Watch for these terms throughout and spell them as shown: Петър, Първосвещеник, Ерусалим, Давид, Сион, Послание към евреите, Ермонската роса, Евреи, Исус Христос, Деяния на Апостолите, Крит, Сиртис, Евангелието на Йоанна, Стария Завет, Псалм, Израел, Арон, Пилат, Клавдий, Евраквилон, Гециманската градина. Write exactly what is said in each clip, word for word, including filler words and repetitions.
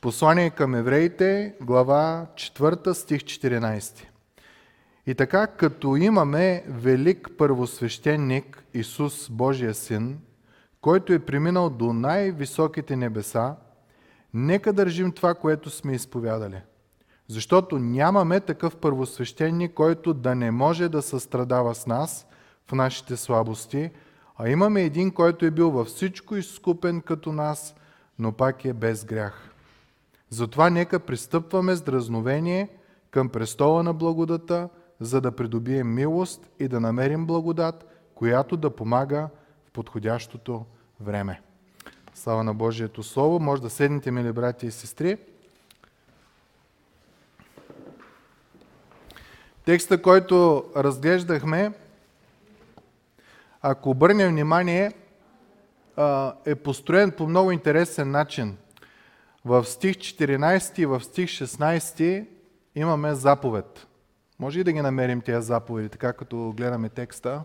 Послание към евреите, глава четвърта, стих четиринайсети. И така, като имаме велик първосвещеник Исус Божия Син, който е преминал до най-високите небеса, нека държим това, което сме изповядали. Защото нямаме такъв първосвещеник, който да не може да състрадава с нас в нашите слабости, а имаме един, който е бил във всичко изкупен като нас, но пак е без грях. Затова нека пристъпваме с дразновение към престола на благодата, за да придобием милост и да намерим благодат, която да помага в подходящото време. Слава на Божието Слово! Може да седнете, мили братя и сестри. Текста, който разглеждахме, ако обърнем внимание, е построен по много интересен начин. В стих четиринайсети и в стих шестнайсети имаме заповед. Може ли да ги намерим тези заповеди, така като гледаме текста?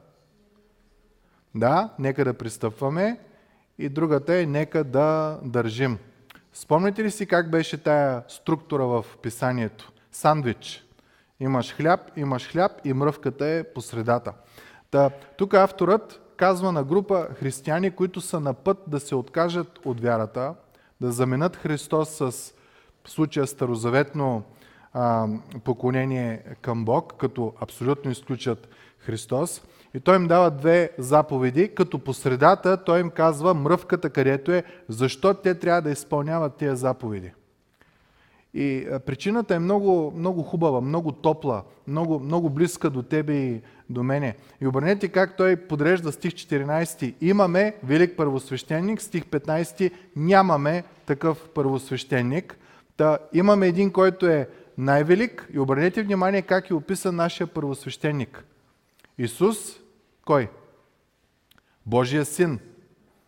Да, нека да пристъпваме. И другата е нека да държим. Спомните ли си как беше тая структура в писанието? Сандвич. Имаш хляб, имаш хляб и мръвката е по средата. Та, тук авторът казва на група християни, които са на път да се откажат от вярата, да заменят Христос с, в случая, старозаветно а, поклонение към Бог, като абсолютно изключат Христос. И той им дава две заповеди, като по средата той им казва мръвката, където е, защо те трябва да изпълняват тези заповеди. И причината е много, много хубава, много топла, много, много близка до тебе и до мене. И обърнете как той подрежда стих четиринайсети. Имаме велик първосвещеник, стих петнайсети нямаме такъв първосвещеник. Та имаме един, който е най-велик и обърнете внимание как е описан нашия първосвещеник. Исус, кой? Божия Син.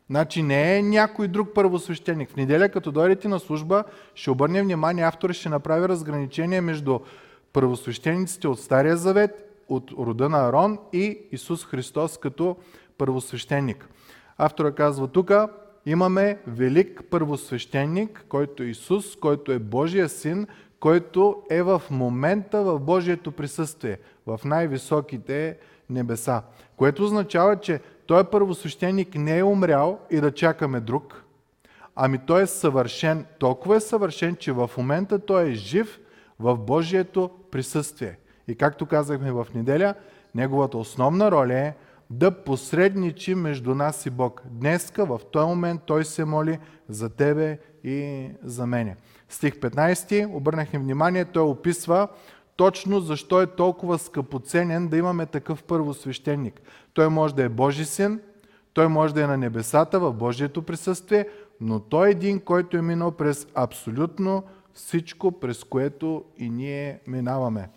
Значи не е някой друг първосвещеник. В неделя, като дойдете на служба, ще обърне внимание, автор ще направи разграничение между първосвещениците от Стария Завет, от рода на Арон и Исус Христос като първосвещеник. Автора казва тук, имаме велик първосвещеник, който е Исус, който е Божия Син, който е в момента в Божието присъствие, в най-високите небеса. Което означава, че той първосвещеник не е умрял и да чакаме друг, ами той е съвършен, толкова е съвършен, че в момента той е жив в Божието присъствие. И както казахме в неделя, неговата основна роля е да посредничи между нас и Бог. Днеска, в този момент, той се моли за тебе и за мене. Стих петнайсети, обърнахме внимание, той описва точно защо е толкова скъпоценен да имаме такъв първосвещеник. Той може да е Божи син, той може да е на небесата в Божието присъствие, но той е един, който е минал през абсолютно всичко, през което и ние минаваме.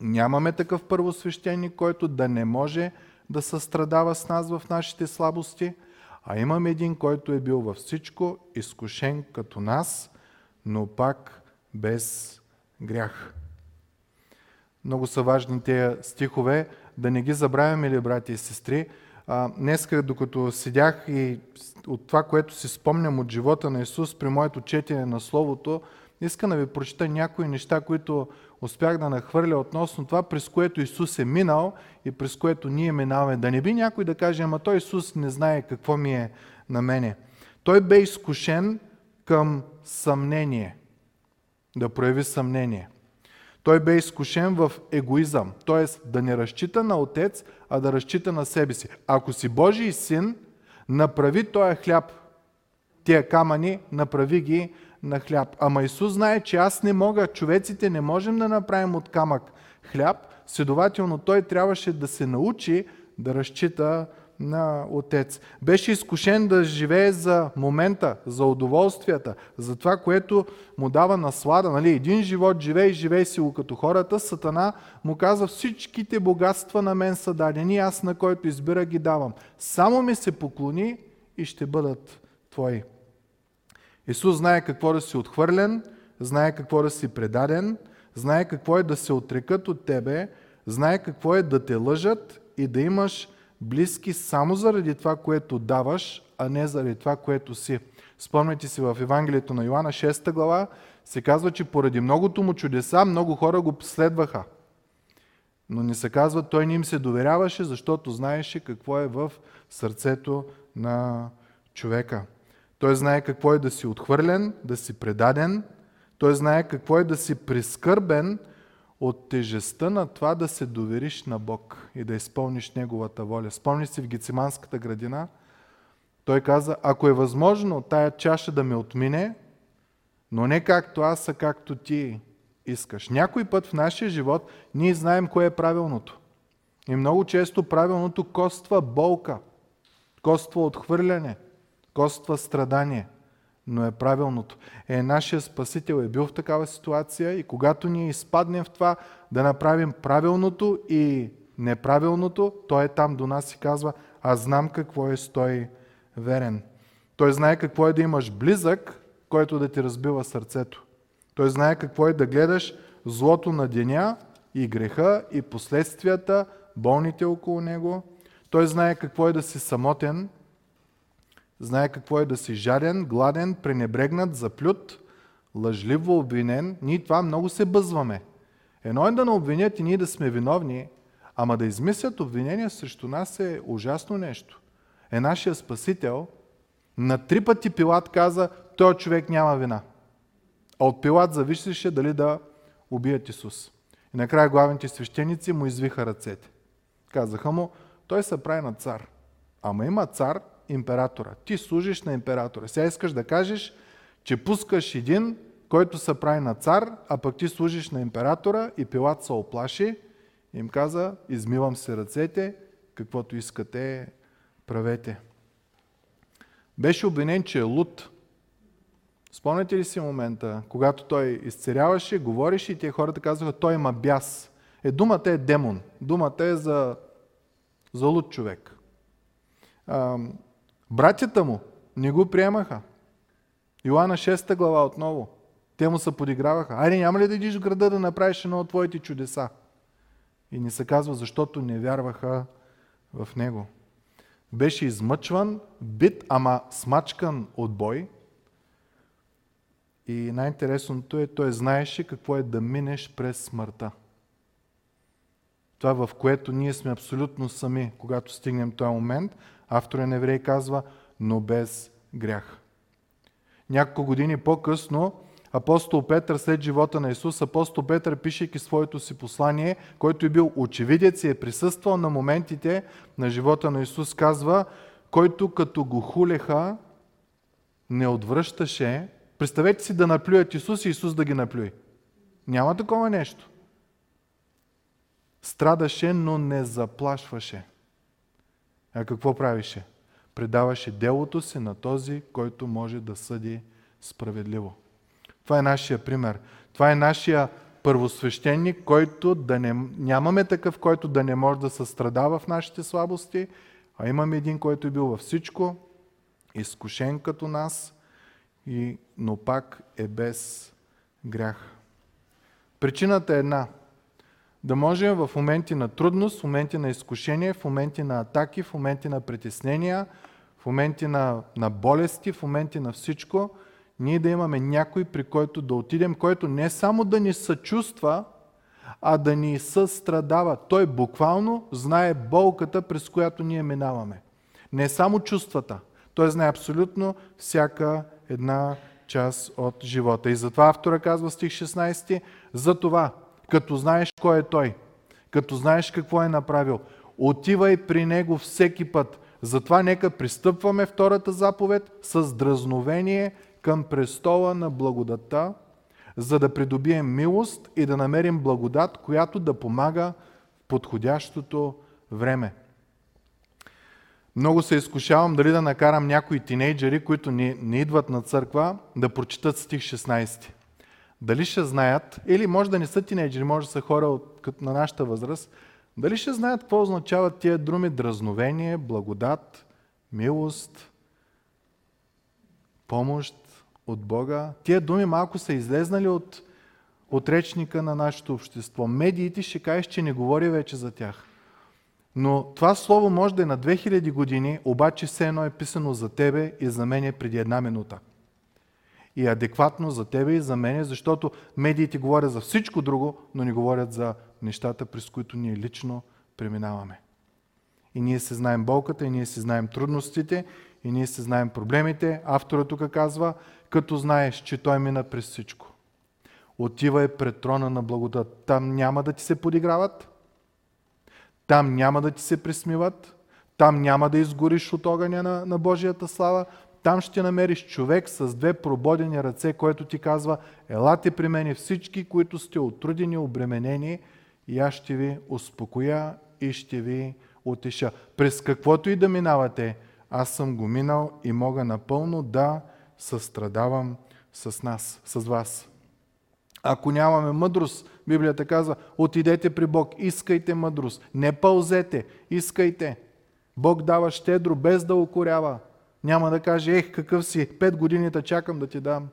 Нямаме такъв първосвещеник, който да не може да състрадава с нас в нашите слабости, а имаме един, който е бил във всичко, изкушен като нас, но пак без грях. Много са важни тези стихове, да не ги забравяме ли, брати и сестри. Днеска, докато седях и от това, което си спомням от живота на Исус при моето четене на Словото, искам да ви прочита някои неща, които успях да нахвърля относно това, през което Исус е минал и през което ние минаваме. Да не би някой да каже, ама той Исус не знае какво ми е на мене. Той бе изкушен към съмнение, да прояви съмнение. Той бе изкушен в егоизъм, т.е. да не разчита на Отец, а да разчита на себе си. Ако си Божий син, направи този хляб, тия камъни, направи ги на хляб. Ама Исус знае, че аз не мога, човеците не можем да направим от камък хляб, следователно той трябваше да се научи да разчита на Отец. Беше изкушен да живее за момента, за удоволствията, за това, което му дава наслада. Нали, един живот живее и живее си го като хората. Сатана му каза, всичките богатства на мен са дадени, аз на който избира ги давам. Само ми се поклони и ще бъдат твои. Исус знае какво да си отхвърлен, знае какво да си предаден, знае какво е да се отрекат от тебе, знае какво е да те лъжат и да имаш близки само заради това, което даваш, а не заради това, което си. Спомняте си, в Евангелието на Йоанна, шеста глава, се казва, че поради многото му чудеса, много хора го следваха. Но не се казва, той не им се доверяваше, защото знаеше какво е в сърцето на човека. Той знае какво е да си отхвърлен, да си предаден. Той знае какво е да си прискърбен от тежестта на това да се довериш на Бог и да изпълниш Неговата воля. Спомни си в Гециманската градина, той каза, ако е възможно тая чаша да ме отмине, но не както аз, а както ти искаш. Някой път в нашия живот ние знаем кое е правилното. И много често правилното коства болка, коства отхвърляне, коства страдание, но е правилното. Е, нашия Спасител е бил в такава ситуация и когато ние изпаднем в това да направим правилното и неправилното, той е там до нас и казва, аз знам какво е стой верен. Той знае какво е да имаш близък, който да ти разбива сърцето. Той знае какво е да гледаш злото на деня и греха и последствията, болните около него. Той знае какво е да си самотен, знае какво е да си жаден, гладен, пренебрегнат, заплют, лъжливо обвинен. Ние това много се бъзваме. Едно е да не обвинят и ние да сме виновни, ама да измислят обвинения срещу нас е ужасно нещо. Е, нашия Спасител на три пъти Пилат каза, той човек няма вина. А от Пилат зависеше дали да убият Исус. И накрая главните свещеници му извиха ръцете. Казаха му, той се прави на цар. Ама има цар, императора. Ти служиш на императора. Сега искаш да кажеш, че пускаш един, който се прави на цар, а пък ти служиш на императора. И Пилат се оплаши и им каза, измивам се ръцете, каквото искате правете. Беше обвинен, че е луд. Спомняте ли си момента, когато той изцеряваше, говореше и тия хората казваха, той има бяс. Е, думата е демон. Думата е за, за луд човек. А, братята му не го приемаха. Йоанна шеста глава отново. Те му се подиграваха. Айде, няма ли да идиш в града да направиш едно от твоите чудеса? И не се казва, защото не вярваха в него. Беше измъчван, бит, ама смачкан от бой. И най-интересното е, той знаеше какво е да минеш през смъртта. Това, в което ние сме абсолютно сами, когато стигнем този момент, авторът на Евреи казва, но без грях. Няколко години по-късно, апостол Петър след живота на Исус, апостол Петър, пишейки своето си послание, който е бил очевидец и е присъствал на моментите на живота на Исус, казва, който като го хулеха, не отвръщаше. Представете си да наплюят Исус и Исус да ги наплюи. Няма такова нещо. Страдаше, но не заплашваше. А какво правише? Предаваше делото си на този, който може да съди справедливо. Това е нашия пример. Това е нашия първосвещеник, който да не, нямаме такъв, който да не може да състрадава в нашите слабости, а имаме един, който е бил във всичко, изкушен като нас, и, но пак е без грях. Причината е една. Да можем в моменти на трудност, в моменти на изкушение, в моменти на атаки, в моменти на притеснения, в моменти на, на болести, в моменти на всичко, ние да имаме някой, при който да отидем, който не само да ни съчувства, а да ни състрадава. Той буквално знае болката, през която ние минаваме. Не само чувствата. Той знае абсолютно всяка една част от живота. И затова автора казва в стих шестнайсети, за това, като знаеш кой е той, като знаеш какво е направил, отивай при него всеки път. Затова нека пристъпваме втората заповед с дразновение към престола на благодатта, за да придобием милост и да намерим благодат, която да помага в подходящото време. Много се изкушавам дали да накарам някои тинейджери, които не, не идват на църква, да прочитат стих шестнайсети. Дали ще знаят, или може да не са тинейджери, може да са хора от, като на нашата възраст, дали ще знаят какво означават тия думи дразновение, благодат, милост, помощ от Бога. Тия думи малко са излезнали от, от речника на нашето общество. Медиите ще кажеш, че не говори вече за тях. Но това слово може да е на две хиляди години, обаче все едно е писано за тебе и за мене преди една минута. и адекватно за тебе и за мене, защото медиите говорят за всичко друго, но не говорят за нещата, през които ние лично преминаваме. И ние се знаем болката, и ние се знаем трудностите, и ние се знаем проблемите. Авторът тук казва, като знаеш, че той мина през всичко. Отивай пред трона на благодат. Там няма да ти се подиграват, там няма да ти се присмиват, там няма да изгориш от огъня на, на Божията слава, там ще намериш човек с две прободени ръце, който ти казва, елате при мене всички, които сте отрудени, обременени, и аз ще ви успокоя и ще ви утеша. През каквото и да минавате, аз съм го минал и мога напълно да състрадавам с нас, с вас. Ако нямаме мъдрост, Библията казва, отидете при Бог, искайте мъдрост, не пълзете, искайте. Бог дава щедро, без да укорява. Няма да каже, ех, какъв си, пет годините чакам да ти дам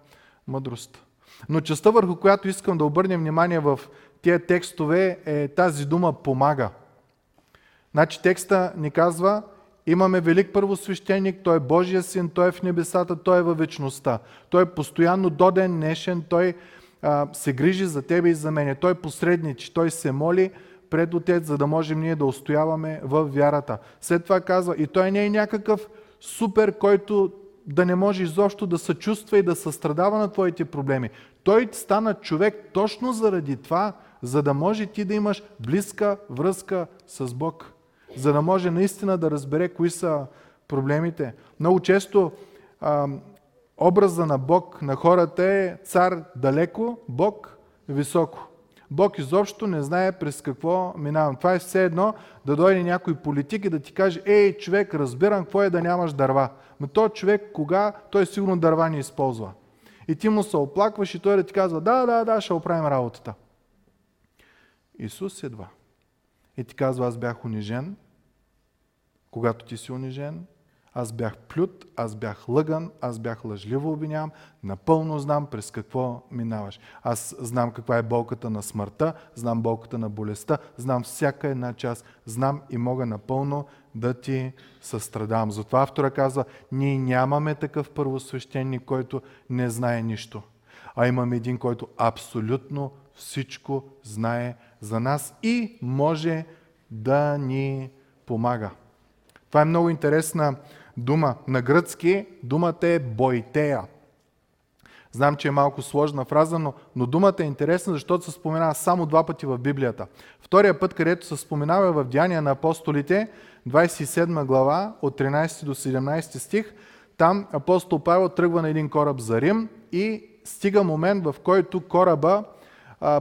мъдрост. Но частта, върху която искам да обърнем внимание в тия текстове, е тази дума помага. Значи текста ни казва, имаме велик първосвещеник, той е Божия син, той е в небесата, той е във вечността. Той е постоянно до ден днешен, той а, се грижи за тебе и за мене. Той е посреднич, той се моли пред Отец, за да можем ние да устояваме в вярата. След това казва, и той не е някакъв супер, който да не може изобщо да съчувства и да състрадава на твоите проблеми. Той стана човек точно заради това, за да може ти да имаш близка връзка с Бог. За да може наистина да разбере кои са проблемите. Много често а, образа на Бог, на хората е цар далеко, Бог високо. Бог изобщо не знае през какво минавам. Това е все едно да дойде някой политик и да ти каже, ей, човек, разбирам какво е да нямаш дърва. Но той човек кога, той сигурно дърва не използва. И ти му се оплакваш и той да ти казва, да, да, да, ще оправим работата. Исус едва. И ти казва, аз бях унижен, когато ти си унижен, аз бях плют, аз бях лъган, аз бях лъжливо обвиняван, напълно знам през какво минаваш. Аз знам каква е болката на смъртта, знам болката на болестта, знам всяка една част, знам и мога напълно да ти състрадам. Затова автора казва, ние нямаме такъв първосвещеник, който не знае нищо, а имаме един, който абсолютно всичко знае за нас и може да ни помага. Това е много интересна дума. На гръцки думата е бойтея. Знам, че е малко сложна фраза, но, но думата е интересна, защото се споменава само два пъти в Библията. Втория път, където се споменава е в Деяния на апостолите, двадесет и седма глава, от тринадесети до седемнадесети стих. Там апостол Павел тръгва на един кораб за Рим и стига момент, в който кораба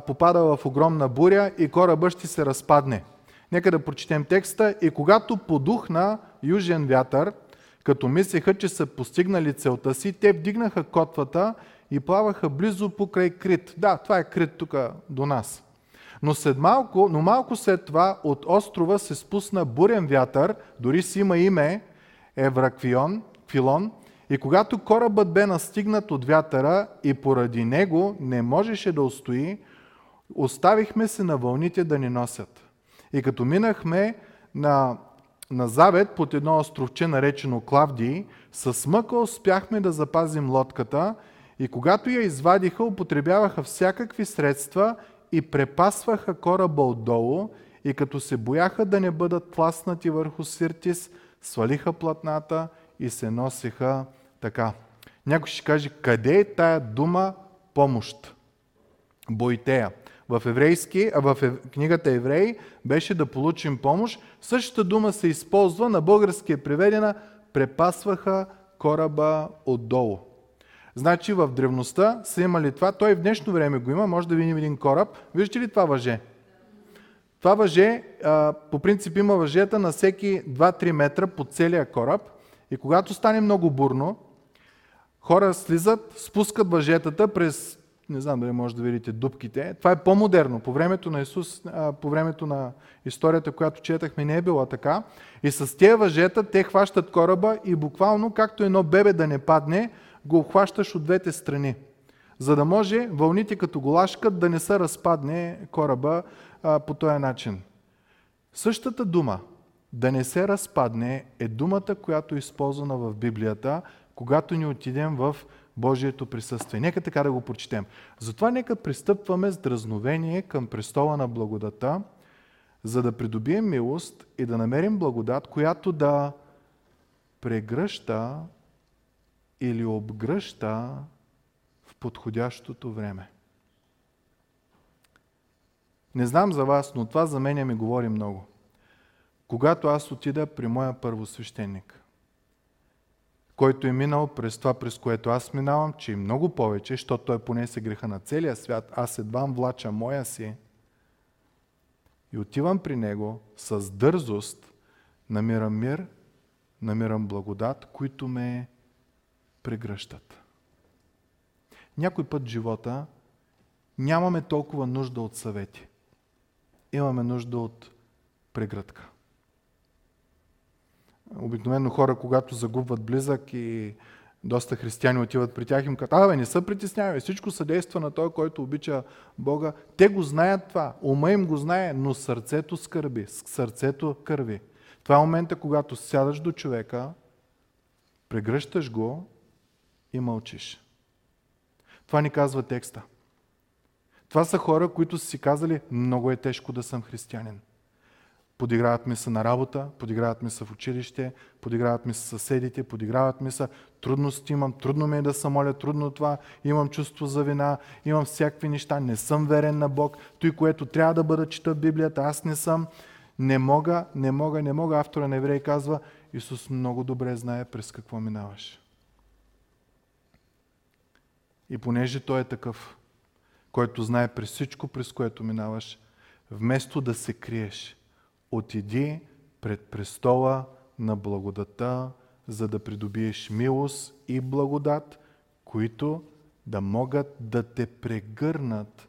попада в огромна буря и корабът ще се разпадне. Нека да прочетем текста. И когато подухна южен вятър, като мислеха, че са постигнали целта си, те вдигнаха котвата и плаваха близо покрай Крит. Да, това е Крит тук до нас. Но, след малко, но малко след това от острова се спусна бурен вятър, дори си има име Евраквилон, и когато корабът бе настигнат от вятъра и поради него не можеше да устои, оставихме се на вълните да ни носят. И като минахме на, на завет под едно островче, наречено Клавдий, със мъка успяхме да запазим лодката и когато я извадиха, употребяваха всякакви средства и препасваха кораба отдолу и като се бояха да не бъдат тласнати върху сиртис, свалиха платната и се носиха така. Някой ще каже, къде е тая дума помощ? Бойтея. В, еврейски, а в книгата Евреи беше да получим помощ. Същата дума се използва, на български е преведена, препасваха кораба отдолу. Значи в древността са имали това, той в днешно време го има, може да видим един кораб. Виждате ли това въже? Това въже, по принцип има въжета на всеки два-три метра по целия кораб и когато стане много бурно, хора слизат, спускат въжетата през, не знам дали може да видите дупките. Това е по-модерно. По времето на Исус, по времето на историята, която четахме, не е било така. И с тези въжета те хващат кораба и буквално, както едно бебе да не падне, го хващаш от двете страни. За да може вълните като го лашкат да не се разпадне кораба а, по този начин. Същата дума, да не се разпадне, е думата, която е използвана в Библията, когато ни отидем в Божието присъствие. Нека така да го прочетем. Затова нека пристъпваме с дразновение към престола на благодата, за да придобием милост и да намерим благодат, която да прегръща или обгръща в подходящото време. Не знам за вас, но това за мен ми говори много. Когато аз отида при моя първосвещеник, който е минал през това, през което аз минавам, че е много повече, защото той понесе греха на целия свят, аз едвам влача моя си и отивам при него с дързост, намирам мир, намирам благодат, които ме прегръщат. Някой път в живота нямаме толкова нужда от съвети. Имаме нужда от прегръдка. Обикновено хора, когато загубват близък и доста християни отиват при тях и им казват: а, бе, не се притеснявай, всичко съдейства на той, който обича Бога. Те го знаят това, ума им го знае, но сърцето скърби, сърцето кърви. Това е момента, когато сядаш до човека, прегръщаш го и мълчиш. Това ни казва текста. Това са хора, които са си казали: много е тежко да съм християнин. Подиграват ми се на работа, подиграват ми се в училище, подиграват ми се съседите, подиграват ми се, трудности имам, трудно ми е да се моля, трудно това, имам чувство за вина, имам всякакви неща, не съм верен на Бог, той, което трябва да бъда, чета в Библията, аз не съм, не мога, не мога, не мога. Автора на Евреи казва: Исус много добре знае през какво минаваш. И понеже той е такъв, който знае през всичко, през което минаваш, вместо да се криеш, отиди пред престола на благодата, за да придобиеш милост и благодат, които да могат да те прегърнат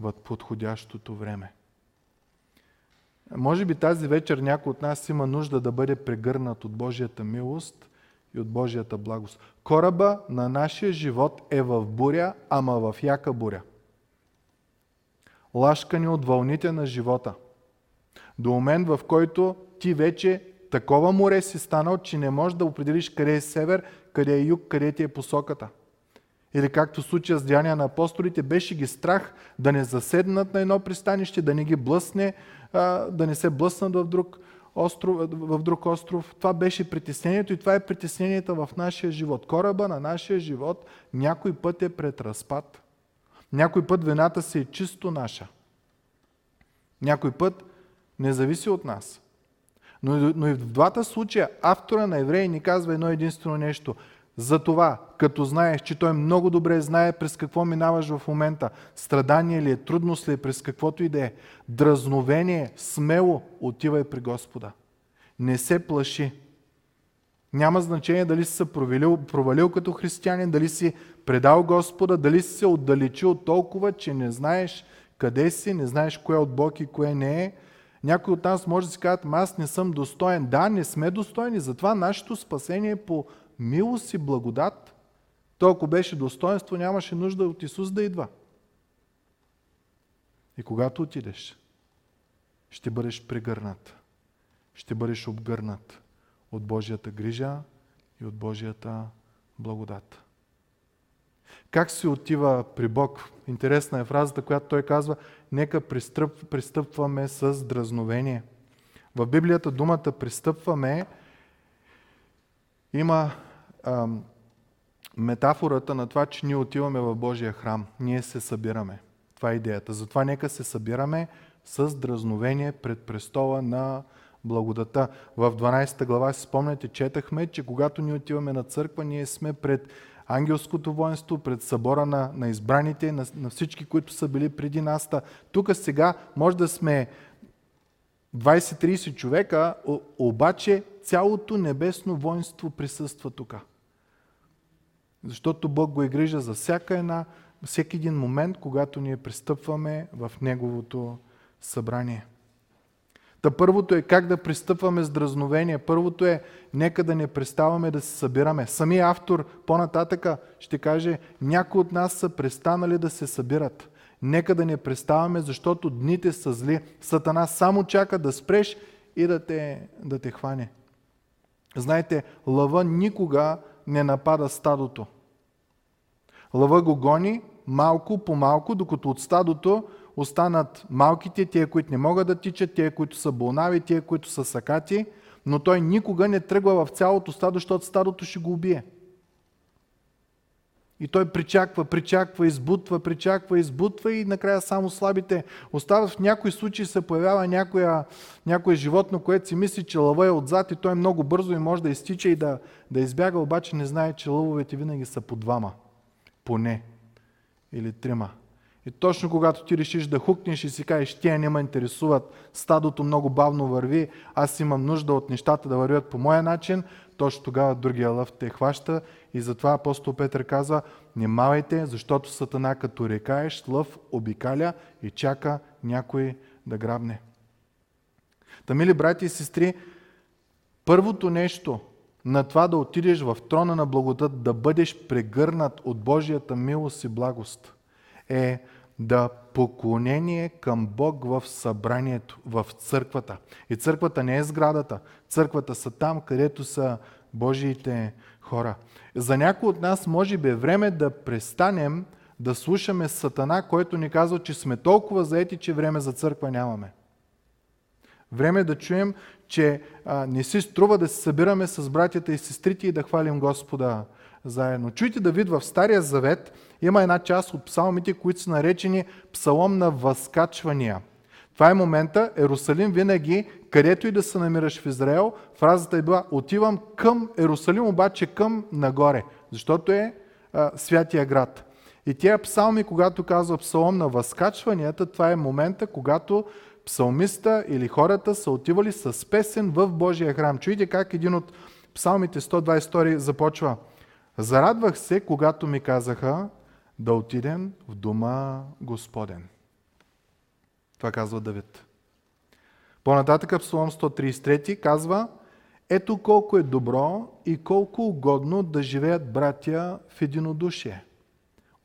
в подходящото време. Може би тази вечер някой от нас има нужда да бъде прегърнат от Божията милост и от Божията благост. Кораба на нашия живот е в буря, ама в яка буря. Лашкани от вълните на живота. До момент, в който ти вече такова море си станал, че не можеш да определиш къде е север, къде е юг, къде ти е посоката. Или както в случая с Деяния на апостолите, беше ги страх да не заседнат на едно пристанище, да не ги блъсне, да не се блъснат в друг остров. В друг остров. Това беше притеснението и това е притеснението в нашия живот. Кораба на нашия живот някой път е пред разпад. Някой път вината си е чисто наша. Някой път не зависи от нас. Но, но и в двата случая автора на Евреи ни казва едно единствено нещо. Затова, като знаеш, че той много добре знае през какво минаваш в момента, страдание ли е, трудност ли е, през каквото и да е, дразновение, смело отивай при Господа. Не се плаши. Няма значение дали си се провалил, провалил като християнин, дали си предал Господа, дали си се отдалечил толкова, че не знаеш къде си, не знаеш кое е от Бог и кое не е. Някой от нас може да си казват: аз не съм достоен. Да, не сме достойни, затова нашето спасение е по милост и благодат. То, ако беше достоинство, нямаше нужда от Исус да идва. И когато отидеш, ще бъдеш прегърнат, ще бъдеш обгърнат от Божията грижа и от Божията благодат. Как се отива при Бог? Интересна е фразата, която той казва: нека пристъп, пристъпваме с дразновение. В Библията думата пристъпваме има ам, метафората на това, че ние отиваме в Божия храм. Ние се събираме. Това е идеята. Затова нека се събираме с дразновение пред престола на благодата. В дванадесета глава, си спомняте, четахме, че когато ние отиваме на църква, ние сме пред ангелското воинство, пред събора на, на избраните, на, на всички, които са били преди нас. Тук сега може да сме двадесет-тридесет човека, обаче цялото небесно воинство присъства тук. Защото Бог го е грижа за всяка една, всеки един момент, когато ние пристъпваме в Неговото събрание. Та първото е как да пристъпваме с дразновение. Първото е нека да не преставаме да се събираме. Самия автор по-нататъка ще каже: някои от нас са престанали да се събират. Нека да не преставаме, защото дните са зли. Сатана само чака да спреш и да те, да те хване. Знаете, лъва никога не напада стадото. Лъва го гони малко по малко, докато от стадото останат малките, тия, които не могат да тичат, тия, които са болнави, тия, които са сакати, но той никога не тръгва в цялото стадо, защото стадото ще го убие. И той причаква, причаква, избутва, причаква, избутва и накрая само слабите остават. В някои случаи се появява някоя, някое животно, което си мисли, че лъва е отзад и той много бързо и може да изтича и да, да избяга, обаче не знае, че лъвовете винаги са по двама, поне или трима. И точно когато ти решиш да хукнеш и си кажеш, тия не ме интересуват, стадото много бавно върви, аз имам нужда от нещата да вървят по моя начин, точно тогава другия лъв те хваща и затова апостол Петър казва, внимавайте, защото Сатана като рекаещ лъв обикаля и чака някой да грабне. Та, мили брати и сестри, първото нещо на това да отидеш в трона на благодат, да бъдеш прегърнат от Божията милост и благост, е да поклонение към Бог в събранието, в църквата. И църквата не е сградата. Църквата са там, където са Божиите хора. За някои от нас може би е време да престанем да слушаме Сатана, който ни казва, че сме толкова заети, че време за църква нямаме. Време да чуем, че а, не си струва да се събираме с братята и сестрите и да хвалим Господа заедно. Чуйте, Давид в Стария Завет има една част от псалмите, които са наречени псалом на възкачвания. Това е момента, Ерусалим винаги, където и да се намираш в Израел, фразата е била отивам към Ерусалим, обаче към нагоре, защото е а, святия град. И тия псалми, когато казва псалом на възкачванията, това е момента, когато псалмиста или хората са отивали с песен в Божия храм. Чуйте как един от псалмите сто двадесет и втори започва. Зарадвах се, когато ми казаха да отидем в дома Господен. Това казва Давид. По-нататък Псалом сто тридесет и трети казва: ето колко е добро и колко угодно да живеят братя в единодушие.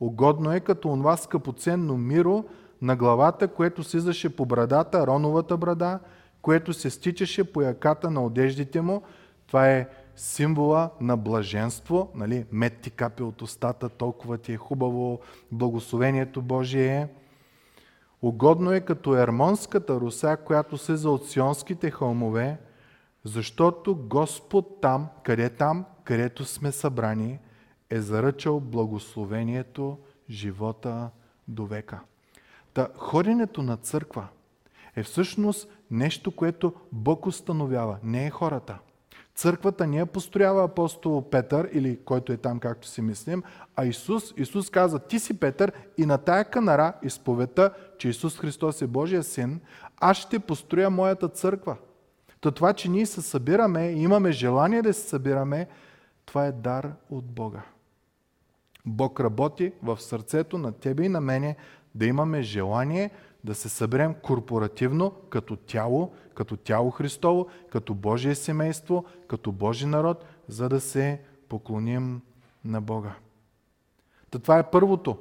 Угодно е като онова скъпоценно миро на главата, което слизаше по брадата, Ароновата брада, което се стичаше по яката на одеждите му. Това е символа на блаженство, нали? Мед ти капи от устата, толкова ти е хубаво, благословението Божие. Угодно е като Ермонската роса, която слиза от Сионските хълмове, защото Господ там, къде там, където сме събрани, е заръчал благословението, живота до века. Та ходенето на църква е всъщност нещо, което Бог установява, не е хората. Църквата не я построява апостол Петър, или който е там, както си мислим, а Исус. Исус каза, ти си Петър и на тая канара, изповедта, че Исус Христос е Божия син, аз ще построя моята църква. То това, че ние се събираме и имаме желание да се събираме, това е дар от Бога. Бог работи в сърцето на тебе и на мене да имаме желание да се съберем корпоративно, като тяло, като тяло Христово, като Божие семейство, като Божи народ, за да се поклоним на Бога. Та това е първото.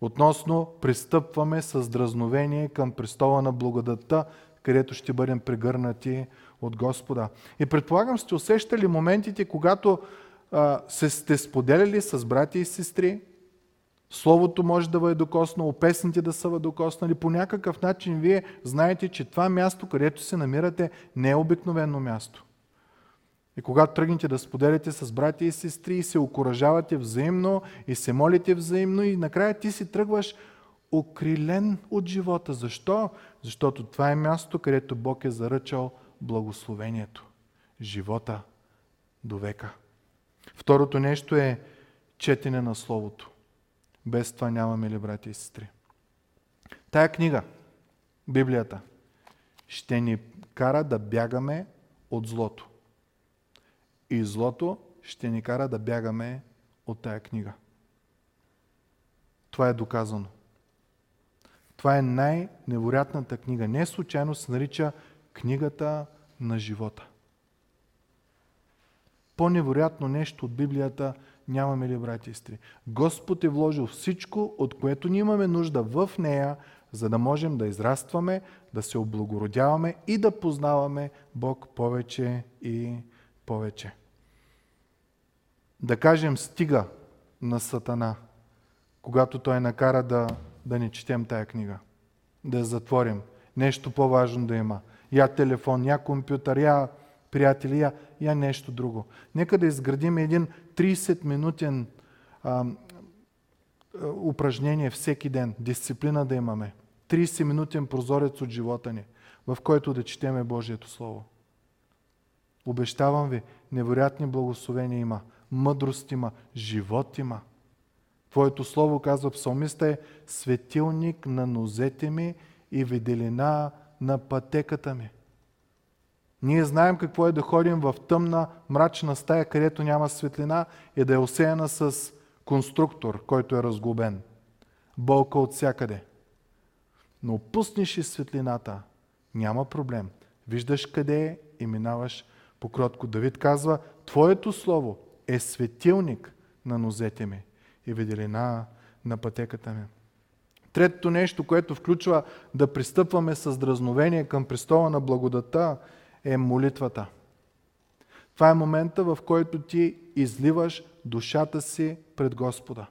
Относно пристъпваме с дразновение към престола на благодатта, където ще бъдем прегърнати от Господа. И предполагам сте усещали моментите, когато а, се сте споделяли с брати и сестри, Словото може да ви е докоснало, песните да са ви докоснали. По някакъв начин вие знаете, че това място, където се намирате, не е обикновено място. И когато тръгнете да споделяте с братя и сестри и се окуражавате взаимно и се молите взаимно и накрая ти си тръгваш окрилен от живота. Защо? Защото това е място, където Бог е заръчал благословението, живота до века. Второто нещо е четене на Словото. Без това нямаме ли, брати и сестри? Тая книга, Библията, ще ни кара да бягаме от злото. И злото ще ни кара да бягаме от тая книга. Това е доказано. Това е най-невероятната книга. Не случайно се нарича книгата на живота. По-невероятно нещо от Библията нямаме ли, брати и сестри? Господ е вложил всичко, от което ни имаме нужда в нея, за да можем да израстваме, да се облагородяваме и да познаваме Бог повече и повече. Да кажем стига на Сатана, когато той накара да, да не четем тая книга, да я затворим. Нещо по-важно да има. Я телефон, я компютър, я приятели, я, я нещо друго. Нека да изградим един трийсет минутен а, упражнение всеки ден. Дисциплина да имаме. трийсет минутен прозорец от живота ни, в който да четеме Божието Слово. Обещавам ви, невероятни благословения има, мъдрост има, живот има. Твоето Слово, казва псалмиста, е светилник на нозете ми и виделина на пътеката ми. Ние знаем какво е да ходим в тъмна, мрачна стая, където няма светлина и да е осеяна с конструктор, който е разглобен. Болка от всякъде. Но пуснеш и светлината, няма проблем. Виждаш къде е и минаваш покротко. Давид казва, Твоето Слово е светилник на нозете ми и виделина на пътеката ми. Третото нещо, което включва да пристъпваме с дразновение към престола на благодата, е молитвата. Това е момента, в който ти изливаш душата си пред Господа.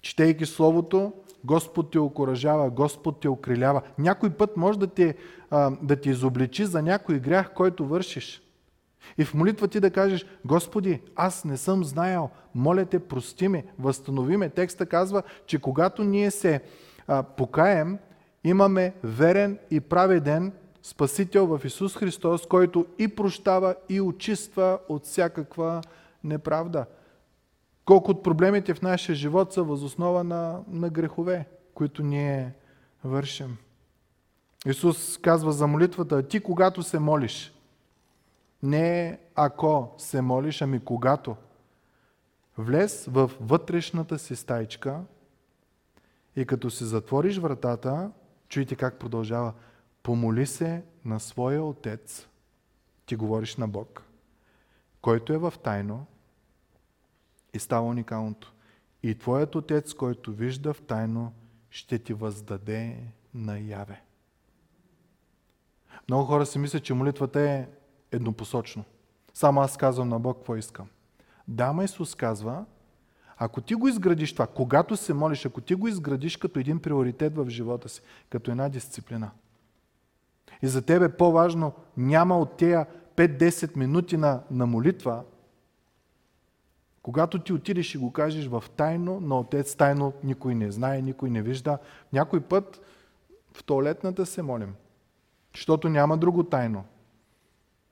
Четейки Словото, Господ те окуражава, Господ те окрилява. Някой път може да ти, а, да ти изобличи за някой грях, който вършиш. И в молитва ти да кажеш, Господи, аз не съм знаел, моля те, прости ме, възстанови ме. Текста казва, че когато ние се а, покаем, имаме верен и праведен Спасител в Исус Христос, който и прощава, и очиства от всякаква неправда. Колко от проблемите в нашия живот са възоснова на, на грехове, които ние вършим. Исус казва за молитвата, ти когато се молиш, не ако се молиш, ами когато, влез в вътрешната си стайчка и като си затвориш вратата, чуйте как продължава, помоли се на своя Отец, ти говориш на Бог, който е в тайно и става уникалното. И твоят Отец, който вижда в тайно, ще ти въздаде наяве. Много хора си мислят, че молитвата е еднопосочно. Само аз казвам на Бог какво искам. Да, ма Исус казва, ако ти го изградиш това, когато се молиш, ако ти го изградиш като един приоритет в живота си, като една дисциплина, и за тебе по-важно няма от тея пет-десет минути на, на молитва, когато ти отидеш и го кажеш в тайно на Отец, тайно никой не знае, никой не вижда, някой път в тоалетната се молим, защото няма друго тайно.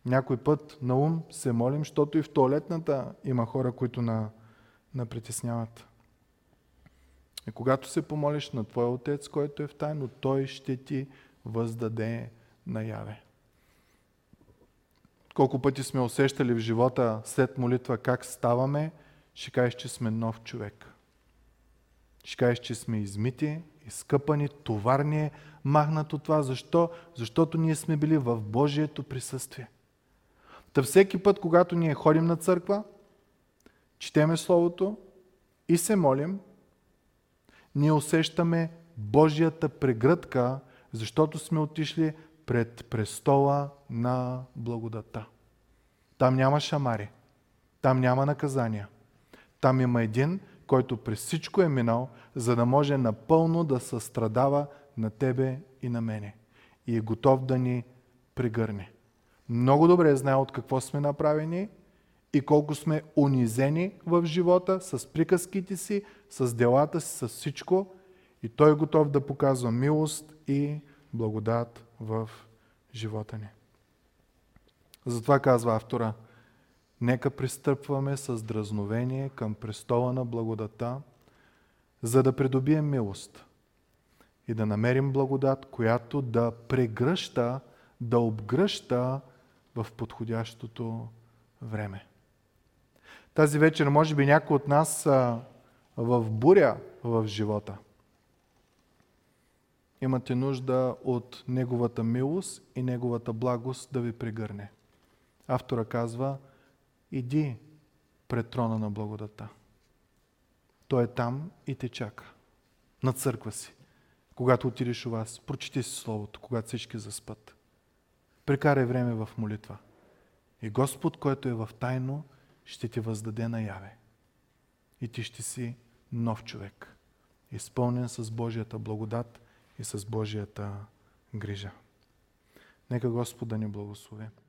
Някой път на ум се молим, защото и в тоалетната има хора, които на, на притесняват. И когато се помолиш на твой Отец, който е в тайно, той ще ти въздаде наяве. Колко пъти сме усещали в живота след молитва как ставаме, ще кажеш, че сме нов човек. Ще кажеш, че сме измити, изкъпани, товарни, махнато това. Защо? Защото ние сме били в Божието присъствие. Та всеки път, когато ние ходим на църква, четеме Словото и се молим, ние усещаме Божията прегръдка, защото сме отишли пред престола на благодата. Там няма шамари, там няма наказания. Там има един, който през всичко е минал, за да може напълно да състрадава на тебе и на мене. И е готов да ни прегърне. Много добре знае от какво сме направени и колко сме унизени в живота с приказките си, с делата си, с всичко. И той е готов да показва милост и благодат в живота ни. Затова казва автора, нека пристъпваме с дразновение към престола на благодата, за да придобием милост и да намерим благодат, която да прегръща, да обгръща в подходящото време. Тази вечер може би някои от нас са в буря в живота. Имате нужда от Неговата милост и Неговата благост да ви прегърне. Автора казва, иди пред трона на благодата. Той е там и те чака. На църква си. Когато отидеш у вас, прочети си Словото, когато всички заспат. Прекарай време в молитва. И Господ, който е в тайно, ще ти въздаде наяве. И ти ще си нов човек, изпълнен с Божията благодат и с Божията грижа. Нека Господ да ни благослови.